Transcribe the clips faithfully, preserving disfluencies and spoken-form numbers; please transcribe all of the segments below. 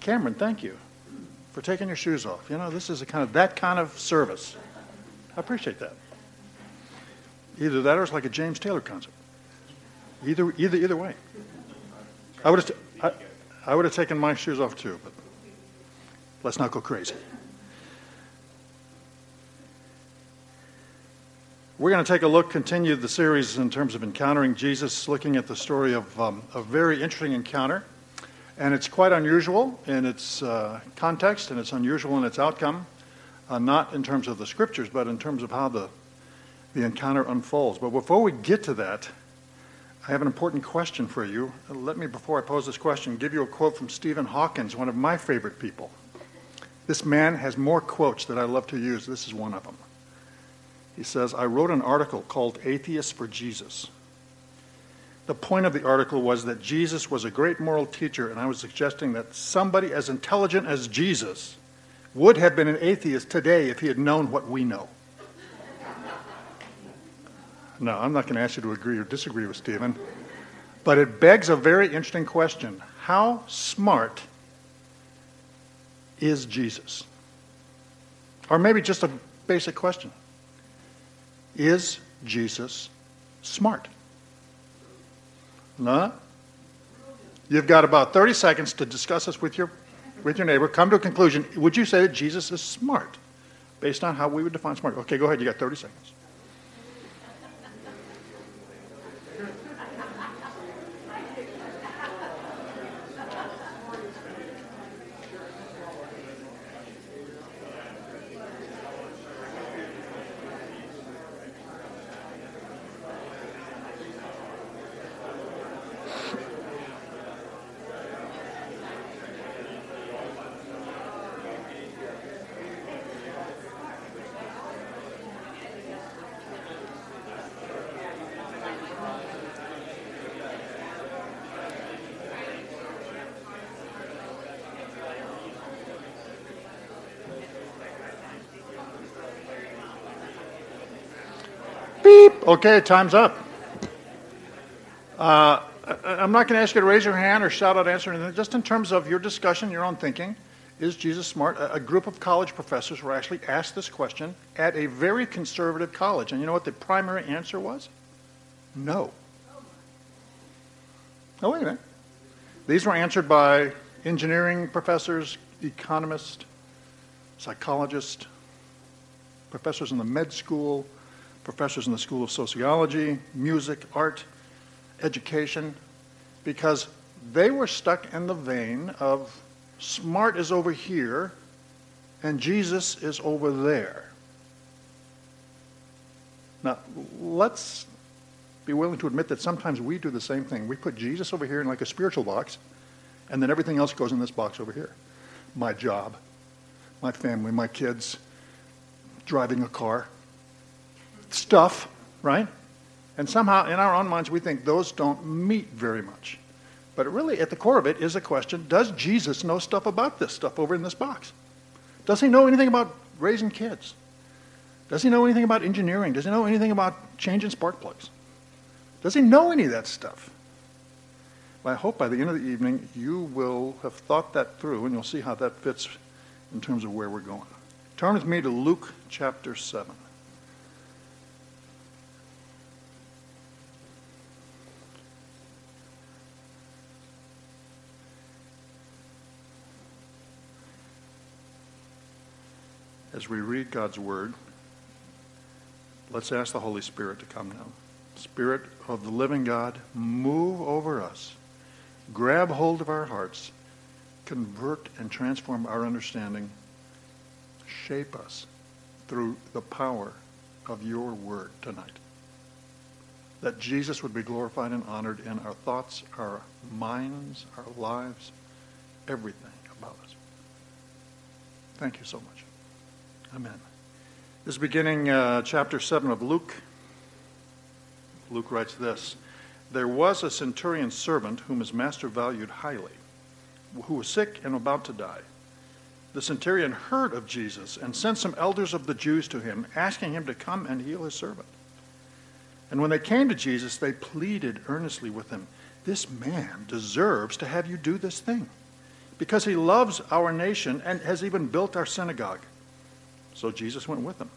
Cameron, thank you for taking your shoes off. You know, this is a kind of that kind of service. I appreciate that. Either that or it's like a James Taylor concert. Either either either way. I would have I, I would have taken my shoes off too, but let's not go crazy. We're going to take a look, continue the series in terms of encountering Jesus, looking at the story of um, a very interesting encounter. And it's quite unusual in its uh, context, and it's unusual in its outcome, uh, not in terms of the scriptures, but in terms of how the, the encounter unfolds. But before we get to that, I have an important question for you. Let me, before I pose this question, give you a quote from Stephen Hawking, one of my favorite people. This man has more quotes that I love to use. This is one of them. He says, I wrote an article called Atheists for Jesus. The point of the article was that Jesus was a great moral teacher, and I was suggesting that somebody as intelligent as Jesus would have been an atheist today if he had known what we know. No, I'm not going to ask you to agree or disagree with Stephen, but it begs a very interesting question. How smart is Jesus? Or maybe just a basic question. Is Jesus smart? No? You've got about thirty seconds to discuss this with your, with your neighbor. Come to a conclusion. Would you say that Jesus is smart based on how we would define smart? Okay, go ahead. You got thirty seconds. Okay, time's up. Uh, I'm not going to ask you to raise your hand or shout out answer anything. Just in terms of your discussion, your own thinking, is Jesus smart? A group of college professors were actually asked this question at a very conservative college. And you know what the primary answer was? No. Oh, wait a minute. These were answered by engineering professors, economists, psychologists, professors in the med school, professors in the School of Sociology, Music, Art, Education, because they were stuck in the vein of smart is over here and Jesus is over there. Now, let's be willing to admit that sometimes we do the same thing. We put Jesus over here in like a spiritual box, and then everything else goes in this box over here. My job, my family, my kids, driving a car. Stuff, right? And somehow in our own minds we think those don't meet very much. But really at the core of it is a question, does Jesus know stuff about this stuff over in this box? Does he know anything about raising kids? Does he know anything about engineering? Does he know anything about changing spark plugs? Does he know any of that stuff? Well, I hope by the end of the evening you will have thought that through and you'll see how that fits in terms of where we're going. Turn with me to Luke chapter seven. As we read God's Word, let's ask the Holy Spirit to come now. Spirit of the living God, move over us. Grab hold of our hearts. Convert and transform our understanding. Shape us through the power of your Word tonight. That Jesus would be glorified and honored in our thoughts, our minds, our lives, everything about us. Thank you so much. Amen. This is beginning uh, chapter seven of Luke. Luke writes this. There was a centurion's servant whom his master valued highly, who was sick and about to die. The centurion heard of Jesus and sent some elders of the Jews to him, asking him to come and heal his servant. And when they came to Jesus, they pleaded earnestly with him, "This man deserves to have you do this thing, because he loves our nation and has even built our synagogue. So Jesus went with them.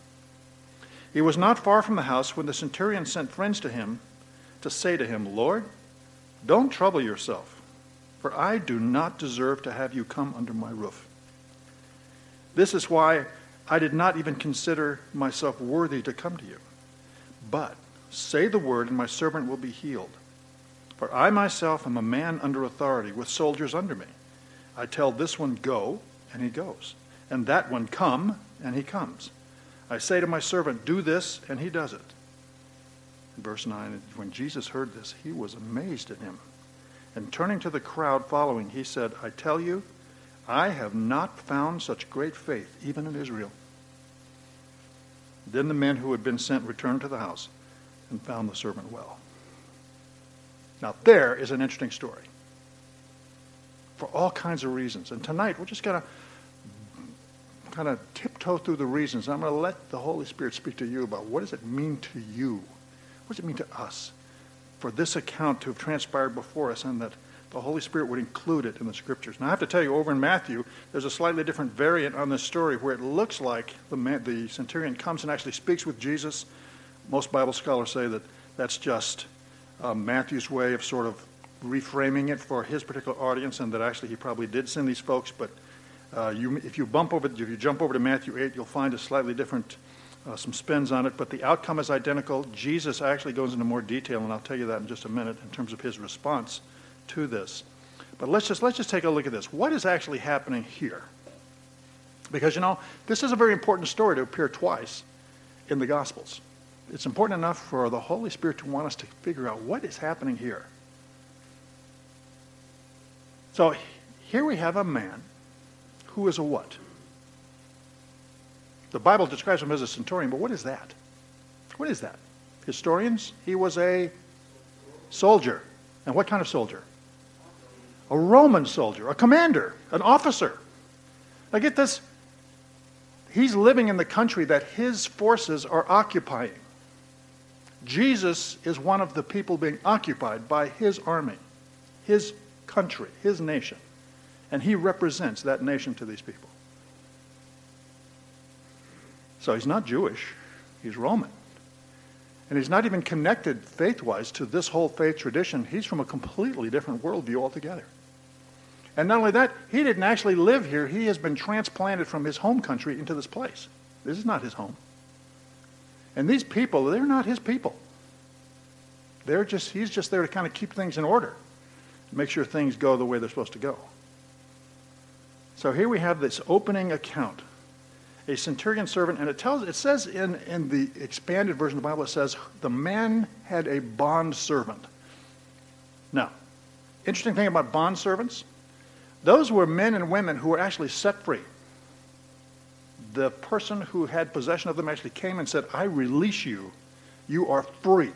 He was not far from the house when the centurion sent friends to him to say to him, Lord, don't trouble yourself, for I do not deserve to have you come under my roof. This is why I did not even consider myself worthy to come to you. But say the word, and my servant will be healed. For I myself am a man under authority, with soldiers under me. I tell this one, go, and he goes. And that one, come, and he comes. I say to my servant, do this, and he does it. In verse nine, when Jesus heard this, he was amazed at him. And turning to the crowd following, he said, I tell you, I have not found such great faith, even in Israel. Then the men who had been sent returned to the house and found the servant well. Now, there is an interesting story for all kinds of reasons. And tonight, we're just going to kind of tiptoe through the reasons. I'm going to let the Holy Spirit speak to you about what does it mean to you? What does it mean to us for this account to have transpired before us, and that the Holy Spirit would include it in the Scriptures. Now, I have to tell you, over in Matthew, there's a slightly different variant on this story where it looks like the, man, the centurion comes and actually speaks with Jesus. Most Bible scholars say that that's just uh, Matthew's way of sort of reframing it for his particular audience, and that actually he probably did send these folks. But uh, you, if you bump over, if you jump over to Matthew eight, you'll find a slightly different, uh, some spins on it. But the outcome is identical. Jesus actually goes into more detail, and I'll tell you that in just a minute in terms of his response to this. But let's just let's just take a look at this. What is actually happening here? Because, you know, this is a very important story to appear twice in the Gospels. It's important enough for the Holy Spirit to want us to figure out what is happening here. So here we have a man who is a what? The Bible describes him as a centurion, but what is that? What is that? Historians, he was a soldier. And what kind of soldier? A Roman soldier, a commander, an officer. Now get this. He's living in the country that his forces are occupying. Jesus is one of the people being occupied by his army, his country, his nation. And he represents that nation to these people. So he's not Jewish, he's Roman. And he's not even connected faith-wise to this whole faith tradition. He's from a completely different worldview altogether. And not only that, he didn't actually live here. He has been transplanted from his home country into this place. This is not his home. And these people, they're not his people. They're just, he's just there to kind of keep things in order, make sure things go the way they're supposed to go. So here we have this opening account. A centurion servant, and it tells, it says in, in the expanded version of the Bible, it says, the man had a bond servant. Now, interesting thing about bond servants, those were men and women who were actually set free. The person who had possession of them actually came and said, I release you. You are free.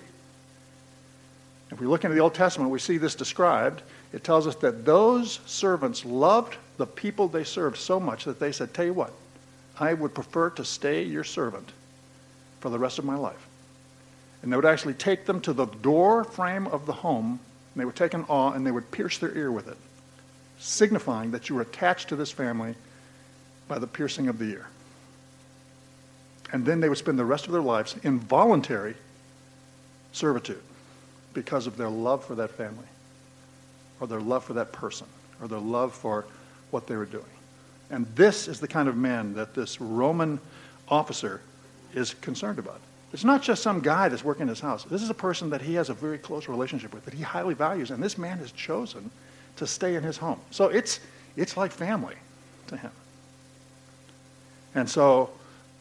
If we look into the Old Testament, we see this described. It tells us that those servants loved the people they served so much that they said, tell you what, I would prefer to stay your servant for the rest of my life. And they would actually take them to the door frame of the home, and they would take an awl, and they would pierce their ear with it, signifying that you were attached to this family by the piercing of the ear. And then they would spend the rest of their lives in voluntary servitude because of their love for that family, or their love for that person, or their love for what they were doing. And this is the kind of man that this Roman officer is concerned about. It's not just some guy that's working in his house. This is a person that he has a very close relationship with, that he highly values, and this man has chosen to stay in his home. So it's, it's like family to him. And so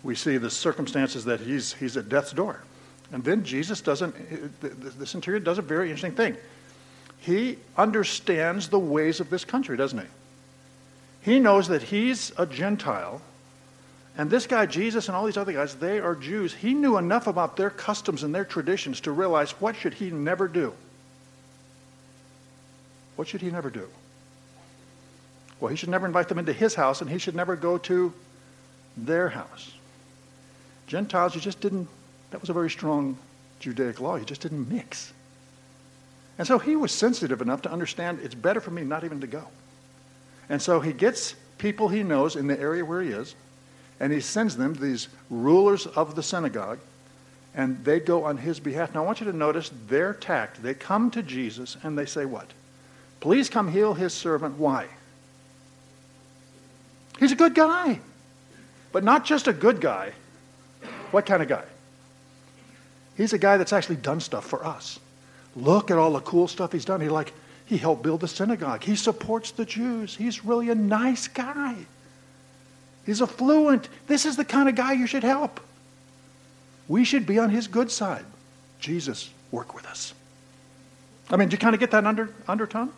we see the circumstances that he's, he's at death's door. And then Jesus doesn't, the, the centurion does a very interesting thing. He understands the ways of this country, doesn't he? He knows that he's a Gentile, and this guy, Jesus, and all these other guys, they are Jews. He knew enough about their customs and their traditions to realize what should he never do? What should he never do? Well, he should never invite them into his house, and he should never go to their house. Gentiles, you just didn't, that was a very strong Judaic law. You just didn't mix. And so he was sensitive enough to understand it's better for me not even to go. And so he gets people he knows in the area where he is, and he sends them to these rulers of the synagogue, and they go on his behalf. Now I want you to notice their tact. They come to Jesus and they say what? Please come heal his servant. Why? He's a good guy. But not just a good guy. What kind of guy? He's a guy that's actually done stuff for us. Look at all the cool stuff he's done. He like, he helped build the synagogue. He supports the Jews. He's really a nice guy. He's affluent. This is the kind of guy you should help. We should be on his good side. Jesus, work with us. I mean, do you kind of get that under undertone?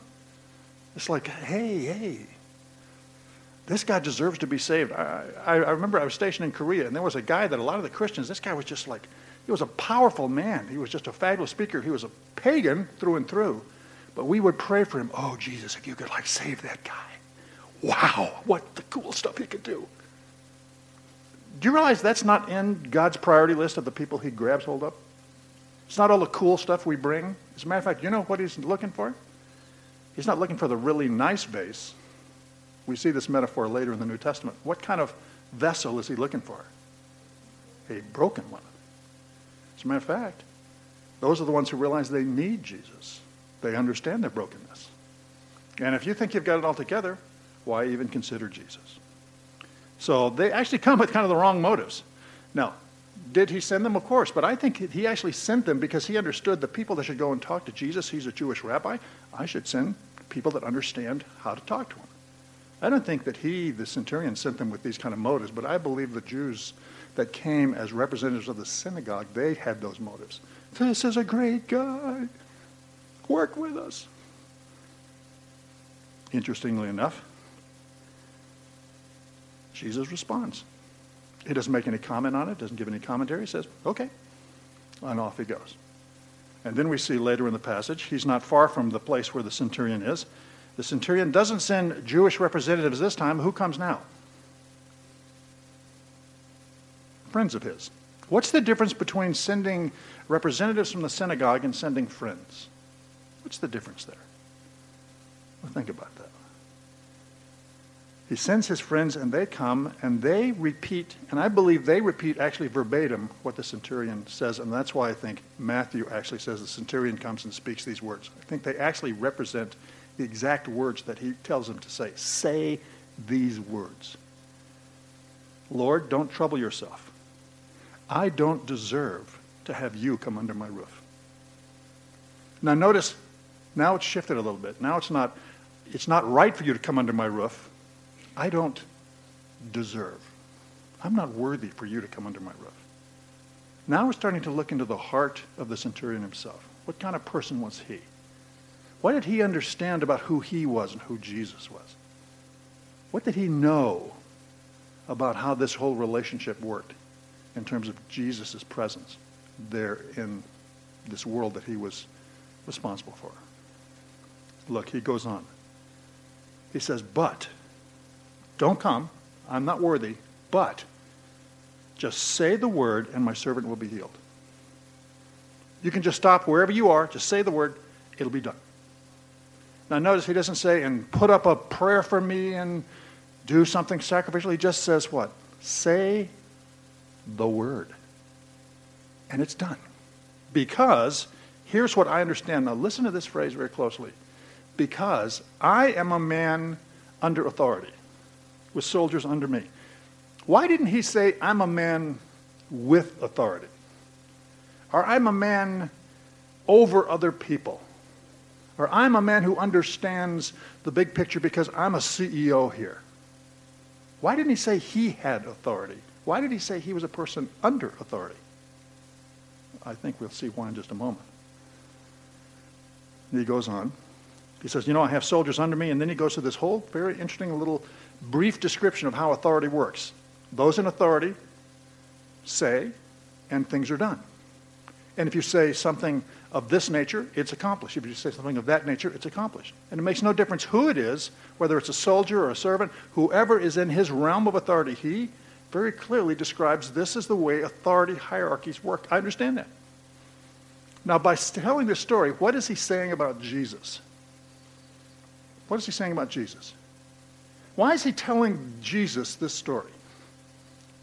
It's like, hey, hey, this guy deserves to be saved. I, I, I remember I was stationed in Korea, and there was a guy that a lot of the Christians, this guy was just like, he was a powerful man. He was just a fabulous speaker. He was a pagan through and through. But we would pray for him. Oh, Jesus, if you could like save that guy. Wow, what the cool stuff he could do. Do you realize that's not in God's priority list of the people he grabs hold of? It's not all the cool stuff we bring. As a matter of fact, you know what he's looking for? He's not looking for the really nice vase. We see this metaphor later in the New Testament. What kind of vessel is he looking for? A broken one. As a matter of fact, those are the ones who realize they need Jesus. They understand their brokenness. And if you think you've got it all together, why even consider Jesus? So they actually come with kind of the wrong motives. Now, did he send them? Of course. But I think he actually sent them because he understood the people that should go and talk to Jesus. He's a Jewish rabbi. I should send people that understand how to talk to him. I don't think that he, the centurion, sent them with these kind of motives. But I believe the Jews that came as representatives of the synagogue, they had those motives. This is a great guy. Work with us. Interestingly enough, Jesus responds. He doesn't make any comment on it, doesn't give any commentary. He says, okay, and off he goes. And then we see later in the passage, he's not far from the place where the centurion is. The centurion doesn't send Jewish representatives this time. Who comes now? Friends of his. What's the difference between sending representatives from the synagogue and sending friends? What's the difference there? Well, think about that. He sends his friends, and they come, and they repeat, and I believe they repeat actually verbatim what the centurion says, and that's why I think Matthew actually says the centurion comes and speaks these words. I think they actually represent the exact words that he tells them to say. Say these words. Lord, don't trouble yourself. I don't deserve to have you come under my roof. Now notice, now it's shifted a little bit. Now it's not, it's not right for you to come under my roof. I don't deserve. I'm not worthy for you to come under my roof. Now we're starting to look into the heart of the centurion himself. What kind of person was he? What did he understand about who he was and who Jesus was? What did he know about how this whole relationship worked in terms of Jesus' presence there in this world that he was responsible for? Look, he goes on. He says, but... don't come, I'm not worthy, but just say the word and my servant will be healed. You can just stop wherever you are, just say the word, it'll be done. Now notice he doesn't say, and put up a prayer for me and do something sacrificial. He just says what? Say the word. And it's done. Because, here's what I understand. Now listen to this phrase very closely. Because I am a man under authority. With soldiers under me. Why didn't he say, I'm a man with authority? Or I'm a man over other people? Or I'm a man who understands the big picture because I'm a C E O here? Why didn't he say he had authority? Why did he say he was a person under authority? I think we'll see why in just a moment. And he goes on. He says, you know, I have soldiers under me. And then he goes to this whole very interesting little brief description of how authority works. Those in authority say, and things are done. And if you say something of this nature, it's accomplished. If you say something of that nature, it's accomplished. And it makes no difference who it is, whether it's a soldier or a servant, whoever is in his realm of authority, he very clearly describes this is the way authority hierarchies work. I understand that. Now, by telling this story, what is he saying about Jesus? What is he saying about Jesus? Why is he telling Jesus this story?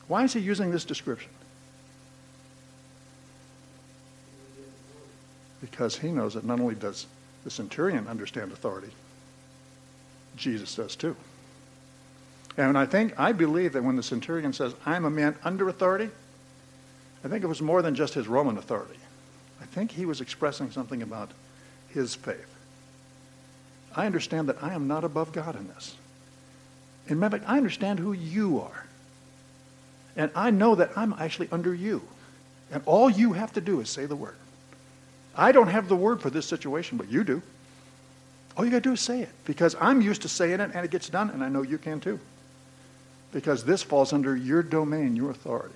Why is he using this description? Because he knows that not only does the centurion understand authority, Jesus does too. And I think, I believe that when the centurion says, I'm a man under authority, I think it was more than just his Roman authority. I think he was expressing something about his faith. I understand that I am not above God in this. And remember, I understand who you are. And I know that I'm actually under you. And all you have to do is say the word. I don't have the word for this situation, but you do. All you got to do is say it, because I'm used to saying it, and it gets done, and I know you can too. Because this falls under your domain, your authority.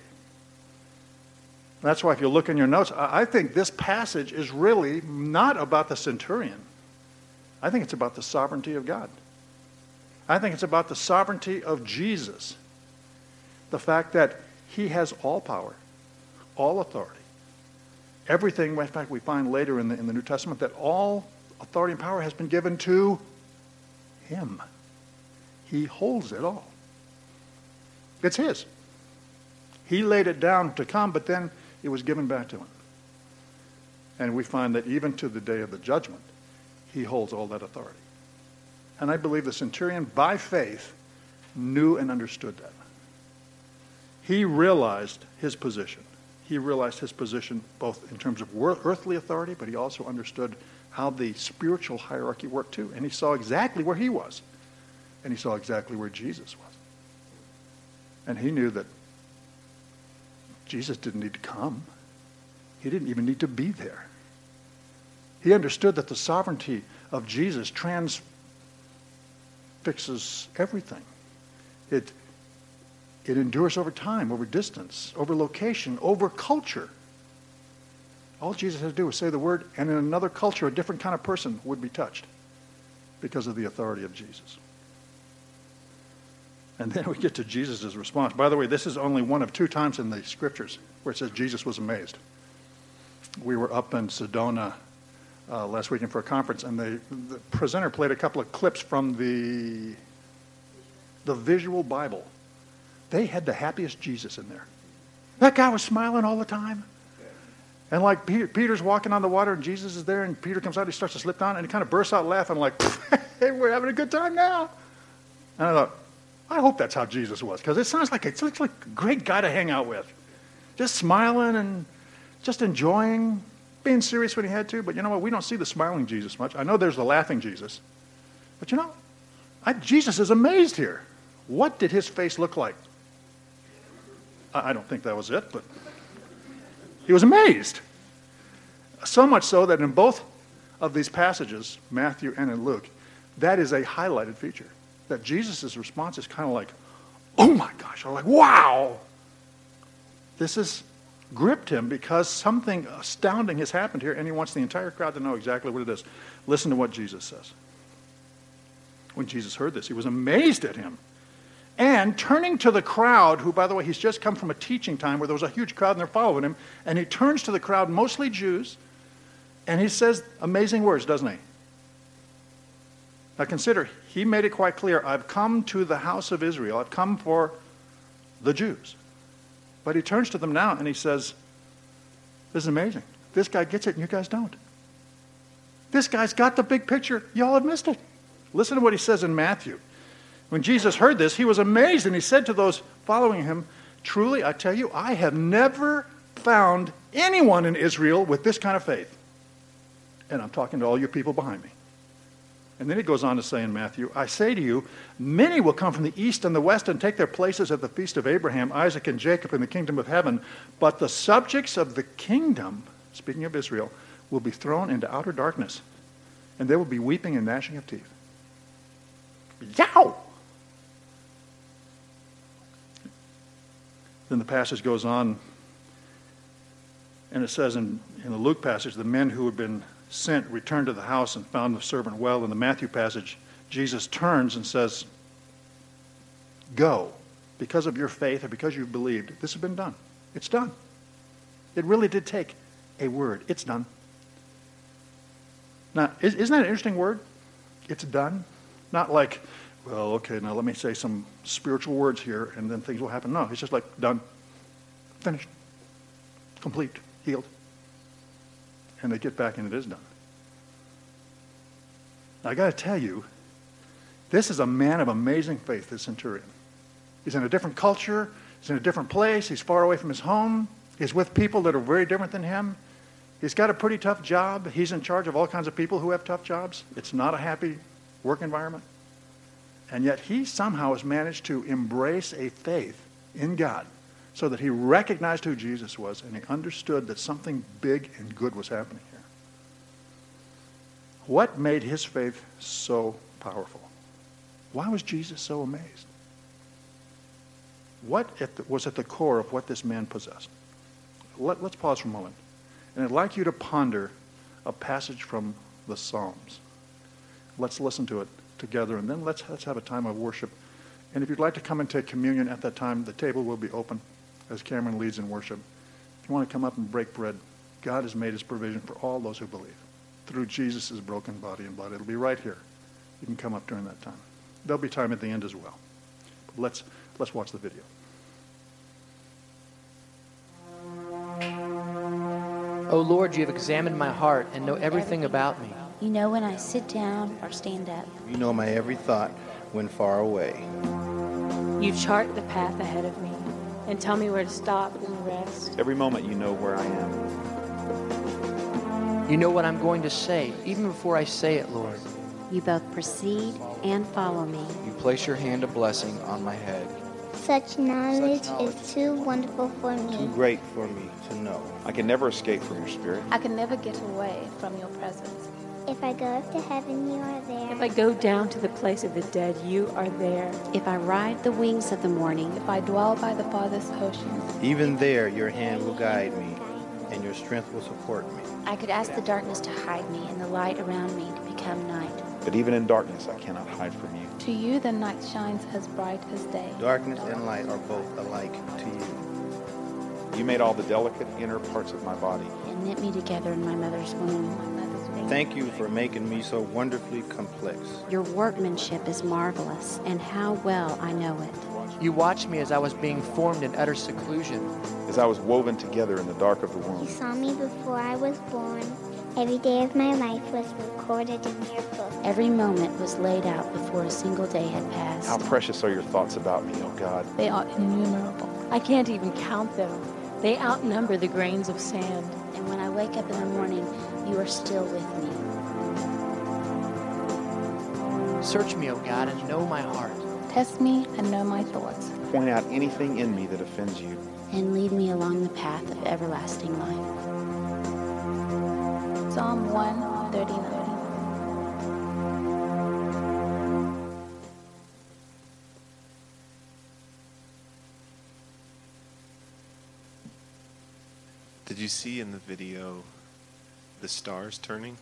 That's why if you look in your notes, I think this passage is really not about the centurion. I think it's about the sovereignty of God. I think it's about the sovereignty of Jesus. The fact that he has all power, all authority. Everything, in fact, we find later in the, in the New Testament that all authority and power has been given to him. He holds it all. It's his. He laid it down to come, but then it was given back to him. And we find that even to the day of the judgment, he holds all that authority. And I believe the centurion, by faith, knew and understood that. He realized his position. He realized his position both in terms of earthly authority, but he also understood how the spiritual hierarchy worked too. And he saw exactly where he was. And he saw exactly where Jesus was. And he knew that Jesus didn't need to come. He didn't even need to be there. He understood that the sovereignty of Jesus transfixes everything. It, it endures over time, over distance, over location, over culture. All Jesus had to do was say the word, and in another culture, a different kind of person would be touched because of the authority of Jesus. And then we get to Jesus' response. By the way, this is only one of two times in the scriptures where it says Jesus was amazed. We were up in Sedona Uh, last weekend for a conference, and they, the presenter played a couple of clips from the the visual Bible. They had the happiest Jesus in there. That guy was smiling all the time. And like Peter, Peter's walking on the water, and Jesus is there, and Peter comes out, he starts to slip down, and he kind of bursts out laughing like, hey, we're having a good time now. And I thought, I hope that's how Jesus was, because it sounds like, it's like a great guy to hang out with. Just smiling and just enjoying, being serious when he had to. But you know what? We don't see the smiling Jesus much. I know there's the laughing Jesus. But you know, I, Jesus is amazed here. What did his face look like? I, I don't think that was it, but he was amazed. So much so that in both of these passages, Matthew and in Luke, that is a highlighted feature. That Jesus' response is kind of like, oh my gosh, or like, wow! This is... gripped him because something astounding has happened here, and he wants the entire crowd to know exactly what it is. Listen to what Jesus says. When Jesus heard this, he was amazed at him. And turning to the crowd, who, by the way, he's just come from a teaching time where there was a huge crowd and they're following him, and he turns to the crowd, mostly Jews, and he says amazing words, doesn't he? Now consider, he made it quite clear, I've come to the house of Israel. I've come for the Jews. But he turns to them now and he says, this is amazing. This guy gets it and you guys don't. This guy's got the big picture. Y'all have missed it. Listen to what he says in Matthew. When Jesus heard this, he was amazed and he said to those following him, truly, I tell you, I have never found anyone in Israel with this kind of faith. And I'm talking to all your people behind me. And then he goes on to say in Matthew, I say to you, many will come from the east and the west and take their places at the feast of Abraham, Isaac, and Jacob in the kingdom of heaven. But the subjects of the kingdom, speaking of Israel, will be thrown into outer darkness. And they will be weeping and gnashing of teeth. Yow! Then the passage goes on. And it says in, in the Luke passage, the men who had been sent returned to the house and found the servant well. In the Matthew passage, Jesus turns and says, go. Because of your faith or because you've believed, this has been done. It's done. It really did take a word. It's done. Now, isn't that an interesting word? It's done. Not like well, okay, now let me say some spiritual words here and then things will happen. No, it's just like done, finished, complete, healed. And they get back and it is done. Now, I got to tell you, this is a man of amazing faith, this centurion. He's in a different culture. He's in a different place. He's far away from his home. He's with people that are very different than him. He's got a pretty tough job. He's in charge of all kinds of people who have tough jobs. It's not a happy work environment. And yet he somehow has managed to embrace a faith in God so that he recognized who Jesus was and he understood that something big and good was happening here. What made his faith so powerful? Why was Jesus so amazed? What at the, was at the core of what this man possessed? Let, let's pause for a moment. And I'd like you to ponder a passage from the Psalms. Let's listen to it together, and then let's, let's have a time of worship. And if you'd like to come and take communion at that time, the table will be open as Cameron leads in worship. If you want to come up and break bread, God has made his provision for all those who believe through Jesus' broken body and blood. It'll be right here. You can come up during that time. There'll be time at the end as well. But let's, let's watch the video. O Lord, you have examined my heart and know everything about me. You know when I sit down or stand up. You know my every thought when far away. You chart the path ahead of me and tell me where to stop and rest. Every moment you know where I am. You know what I'm going to say, even before I say it, Lord. You both proceed and follow me. You place your hand of blessing on my head. Such knowledge, Such knowledge is too wonderful for me. Too great for me to know. I can never escape from your spirit. I can never get away from your presence. If I go up to heaven, you are there. If I go down to the place of the dead, you are there. If I ride the wings of the morning. If I dwell by the farthest ocean. Even there your hand will guide me, and your strength will support me. I could ask the darkness to hide me, and the light around me to become night. But even in darkness, I cannot hide from you. To you, the night shines as bright as day. Darkness, Darkness and light are both alike to you. You made all the delicate inner parts of my body. And knit me together in my mother's womb. My mother's womb. Thank you for making me so wonderfully complex. Your workmanship is marvelous, and how well I know it. You watched me as I was being formed in utter seclusion. As I was woven together in the dark of the womb. You saw me before I was born. Every day of my life was recorded in your book. Every moment was laid out before a single day had passed. How precious are your thoughts about me, oh God. They are innumerable. I can't even count them. They outnumber the grains of sand. And when I wake up in the morning, you are still with me. Search me, oh God, and know my heart. Test me and know my thoughts. Point out anything in me that offends you. And lead me along the path of everlasting life. Psalm one thirty-nine. Did you see in the video the stars turning?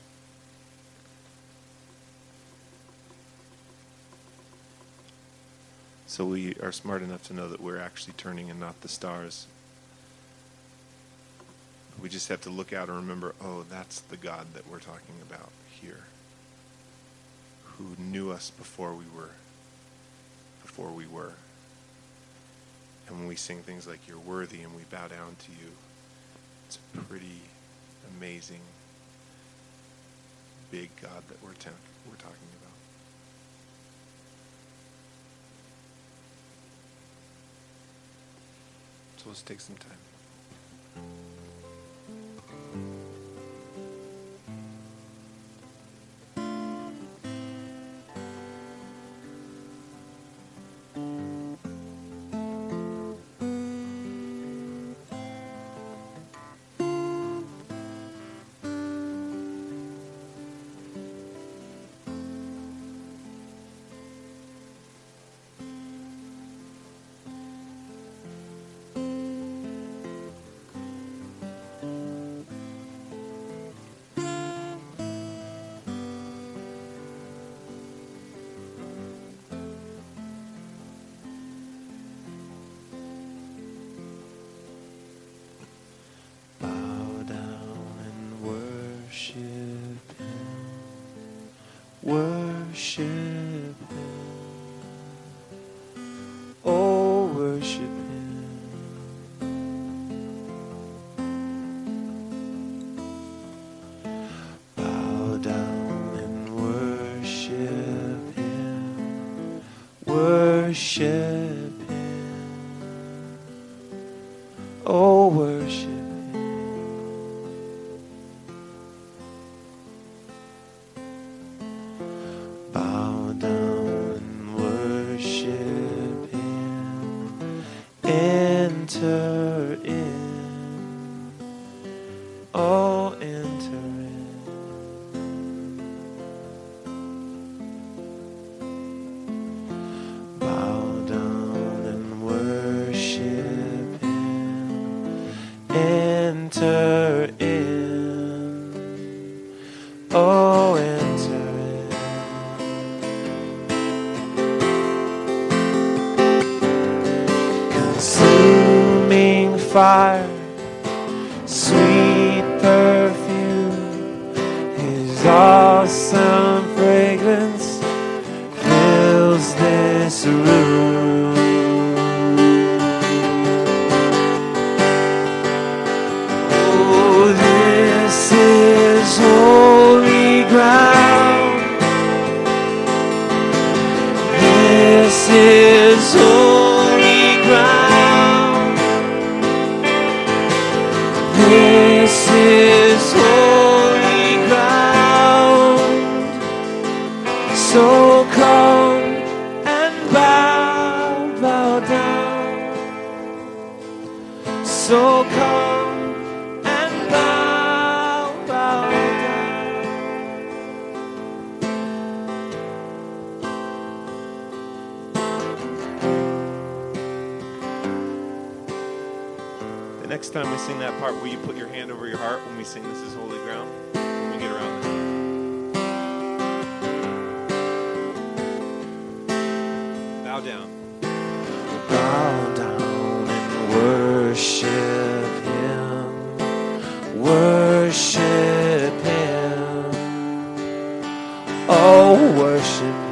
So we are smart enough to know that we're actually turning and not the stars. We just have to look out and remember, oh, that's the God that we're talking about here, who knew us before we were, before we were. And when we sing things like, you're worthy, and we bow down to you, it's a pretty amazing, big God that we're, ta- we're talking about. So let's take some time. worship Him. Bow down and worship Him. Worship Him. Oh, worship Him. Bow down. Enter in, oh, enter in. Bow down and worship Him. Enter in, oh, enter in. Consume fire, sweet perfume, His awesome fragrance fills this room. Oh, this is holy ground. This is holy ground. This is holy ground, so come and bow, bow down, so come and bow, bow down. The next time we sing that part, will you put your hand over your heart when we sing "This Is Holy Ground"? When we get around this. Bow down. Bow down and worship Him. Worship Him. Oh, worship Him.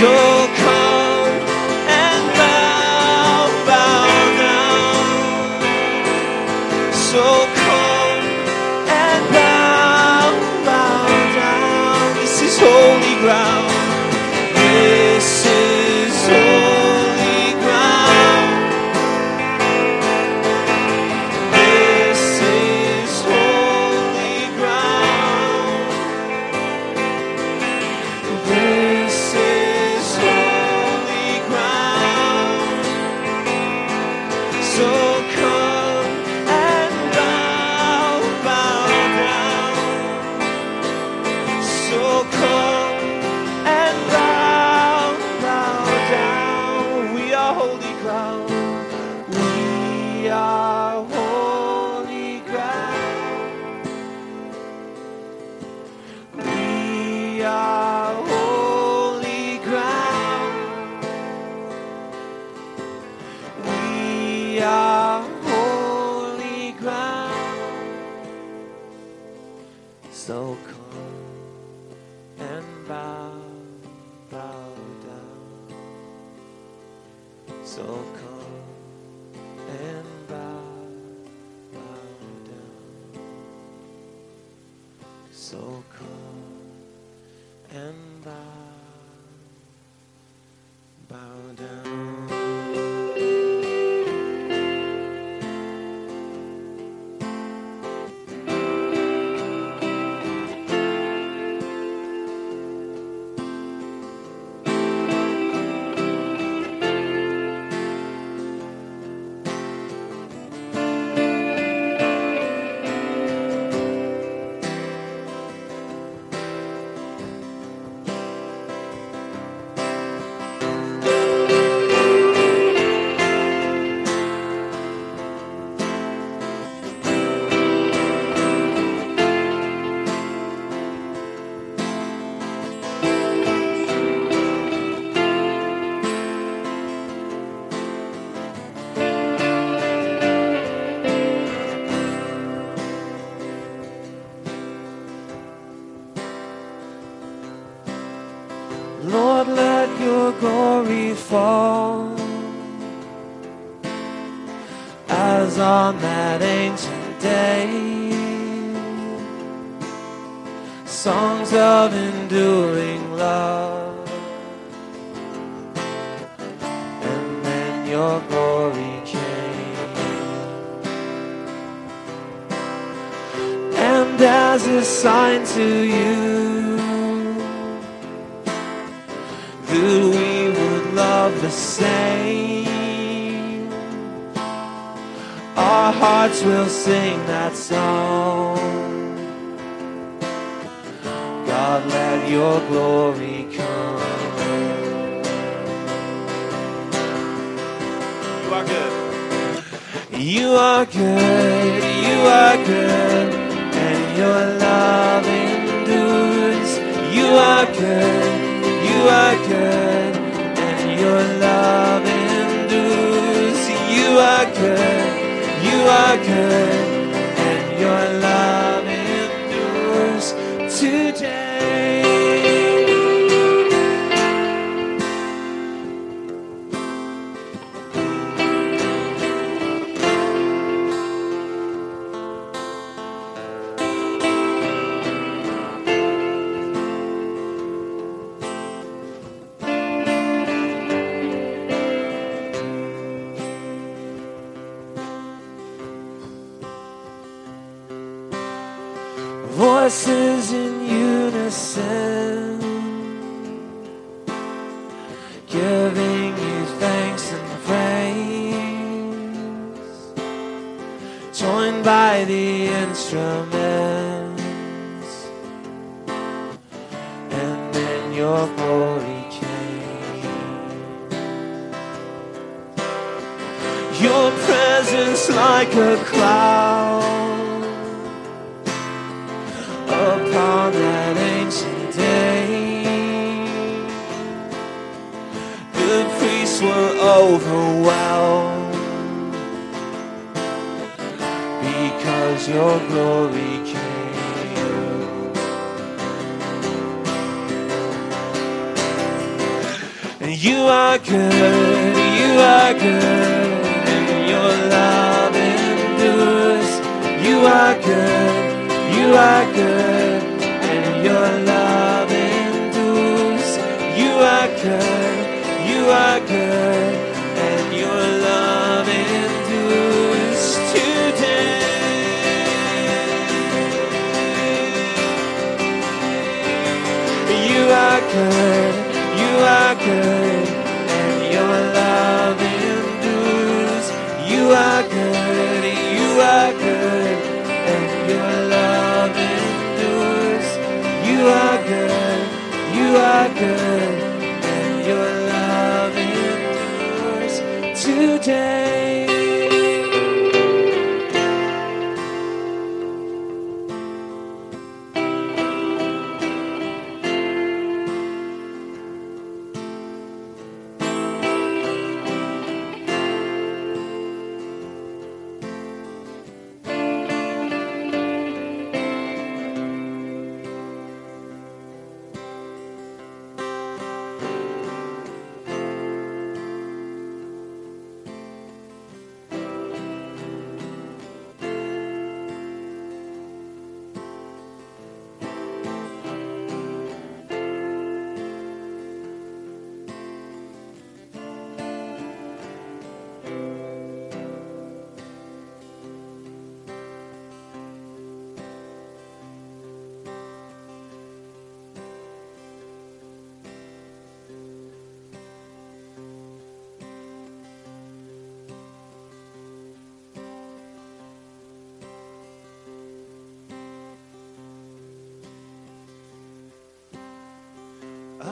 So come.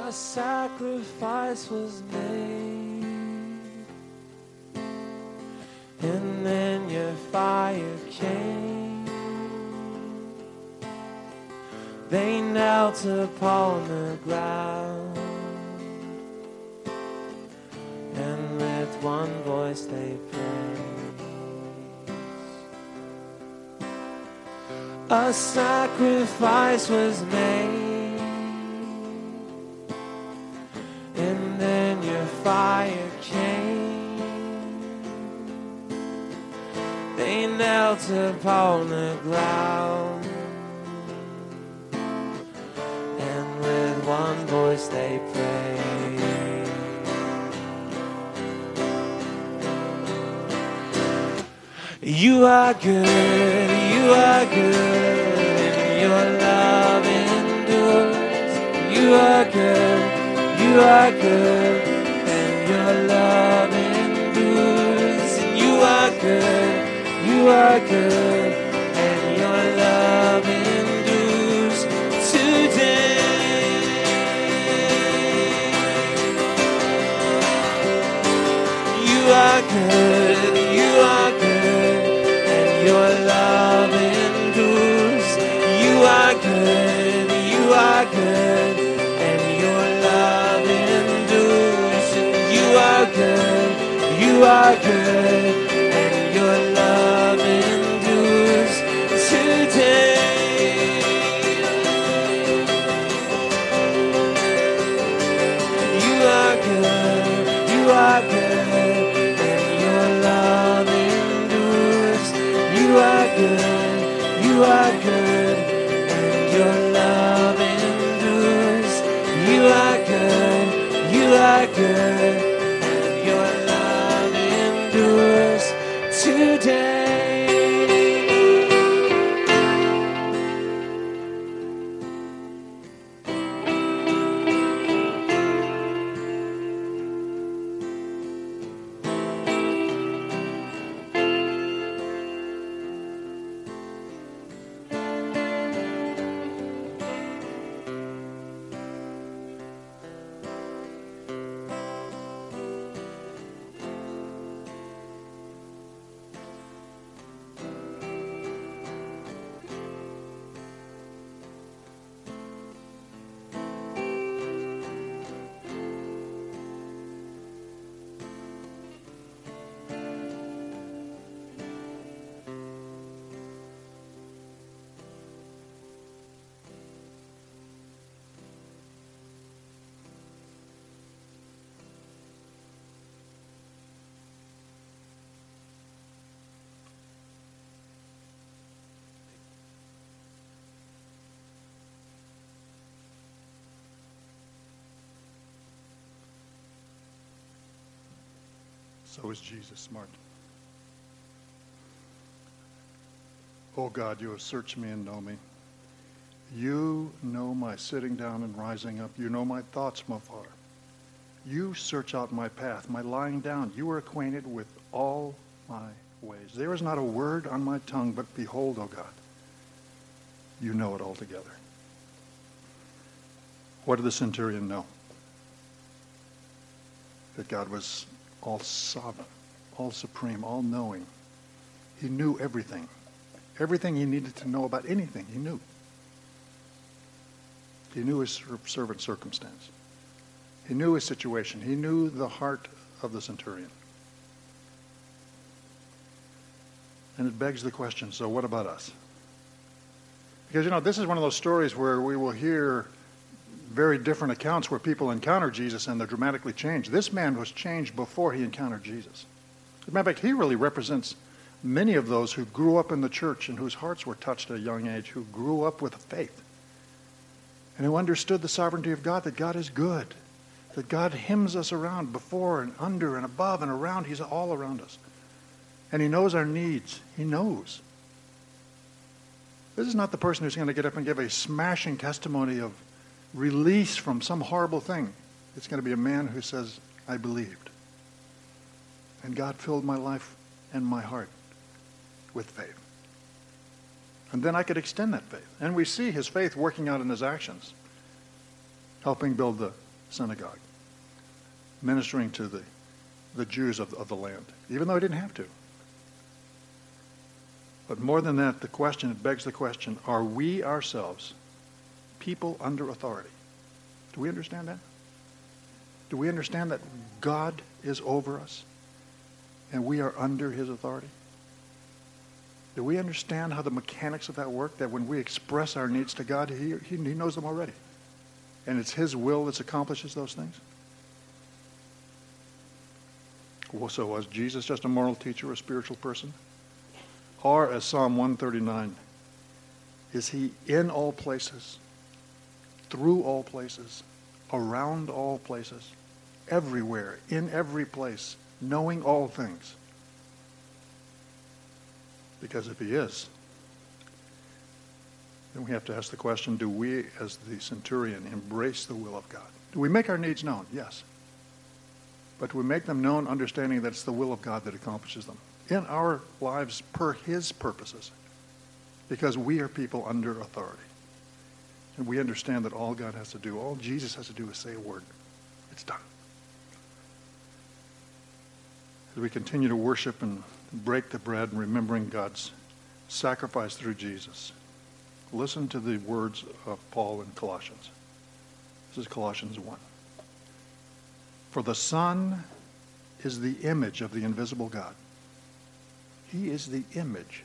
my sacrifice was made, and then your fire came. They knelt upon the ground, and with one voice they praised. A sacrifice was made, fire came. They knelt upon the ground, and with one voice they prayed. You are good, you are good, and your love endures. You are good, you are good, your love endures. And you are good, you are good, and your love endures today. You are good, you are good, and your love endures. You are good, you are good, and your love endures. You are good, you are good, and your love endures today. You are good, you are good, and your love endures. You are good, you are good, and your love endures. You are good, you are good, so is Jesus smart. Oh God, you have searched me and know me. You know my sitting down and rising up. You know my thoughts from afar. You search out my path, my lying down. You are acquainted with all my ways. There is not a word on my tongue, but behold, oh God, you know it altogether. What did the centurion know? That God was all sovereign, all supreme, all knowing. He knew everything. Everything he needed to know about anything, he knew. He knew his servant's circumstance. He knew his situation. He knew the heart of the centurion. And it begs the question, so what about us? Because, you know, this is one of those stories where we will hear very different accounts where people encounter Jesus and they're dramatically changed. This man was changed before he encountered Jesus. As a matter of fact, he really represents many of those who grew up in the church and whose hearts were touched at a young age, who grew up with faith, and who understood the sovereignty of God, that God is good, that God hems us around before and under and above and around. He's all around us. And he knows our needs. He knows. This is not the person who's going to get up and give a smashing testimony of release from some horrible thing. It's going to be a man who says, I believed, and God filled my life and my heart with faith. And then I could extend that faith. And we see his faith working out in his actions, helping build the synagogue, ministering to the, the Jews of, of the land, even though he didn't have to. But more than that, the question, it begs the question, are we ourselves people under authority? Do we understand that? Do we understand that God is over us and we are under his authority? Do we understand how the mechanics of that work, that when we express our needs to God, he, he, he knows them already? And it's his will that accomplishes those things? Well, so was Jesus just a moral teacher, a spiritual person? Or, as Psalm one thirty-nine, is he in all places, through all places, around all places, everywhere, in every place, knowing all things? Because if he is, then we have to ask the question, do we, as the centurion, embrace the will of God? Do we make our needs known? Yes. But do we make them known understanding that it's the will of God that accomplishes them in our lives per his purposes? Because we are people under authority. And we understand that all God has to do, all Jesus has to do is say a word. It's done. As we continue to worship and break the bread and remembering God's sacrifice through Jesus, listen to the words of Paul in Colossians. This is Colossians one. For the Son is the image of the invisible God. He is the image